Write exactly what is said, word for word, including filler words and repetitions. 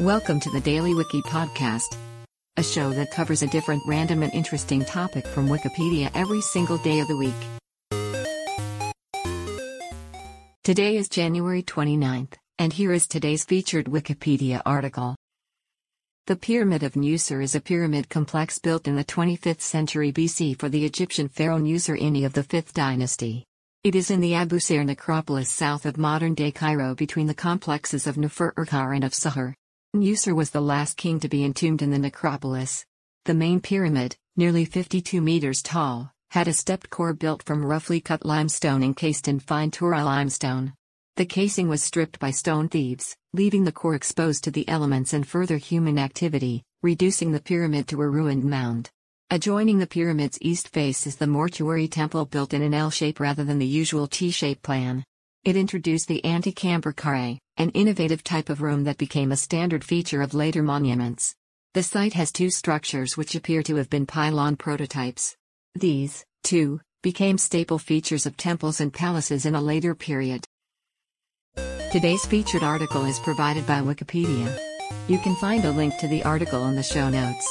Welcome to the Daily Wiki podcast, a show that covers a different random and interesting topic from Wikipedia every single day of the week. Today is January twenty-ninth, and here is today's featured Wikipedia article. The Pyramid of Neuser is a pyramid complex built in the twenty-fifth century B C for the Egyptian pharaoh Nyuserre Ini of the fifth dynasty. It is in the Abusir necropolis south of modern-day Cairo between the complexes of Neferirkare and of Sahur. Nyuserre was the last king to be entombed in the necropolis. The main pyramid, nearly fifty-two meters tall, had a stepped core built from roughly cut limestone encased in fine Tura limestone. The casing was stripped by stone thieves, leaving the core exposed to the elements and further human activity, reducing the pyramid to a ruined mound. Adjoining the pyramid's east face is the mortuary temple built in an L shape rather than the usual T-shaped plan. It introduced the anticambricare, an innovative type of room that became a standard feature of later monuments. The site has two structures which appear to have been pylon prototypes. These, too, became staple features of temples and palaces in a later period. Today's featured article is provided by Wikipedia. You can find a link to the article in the show notes.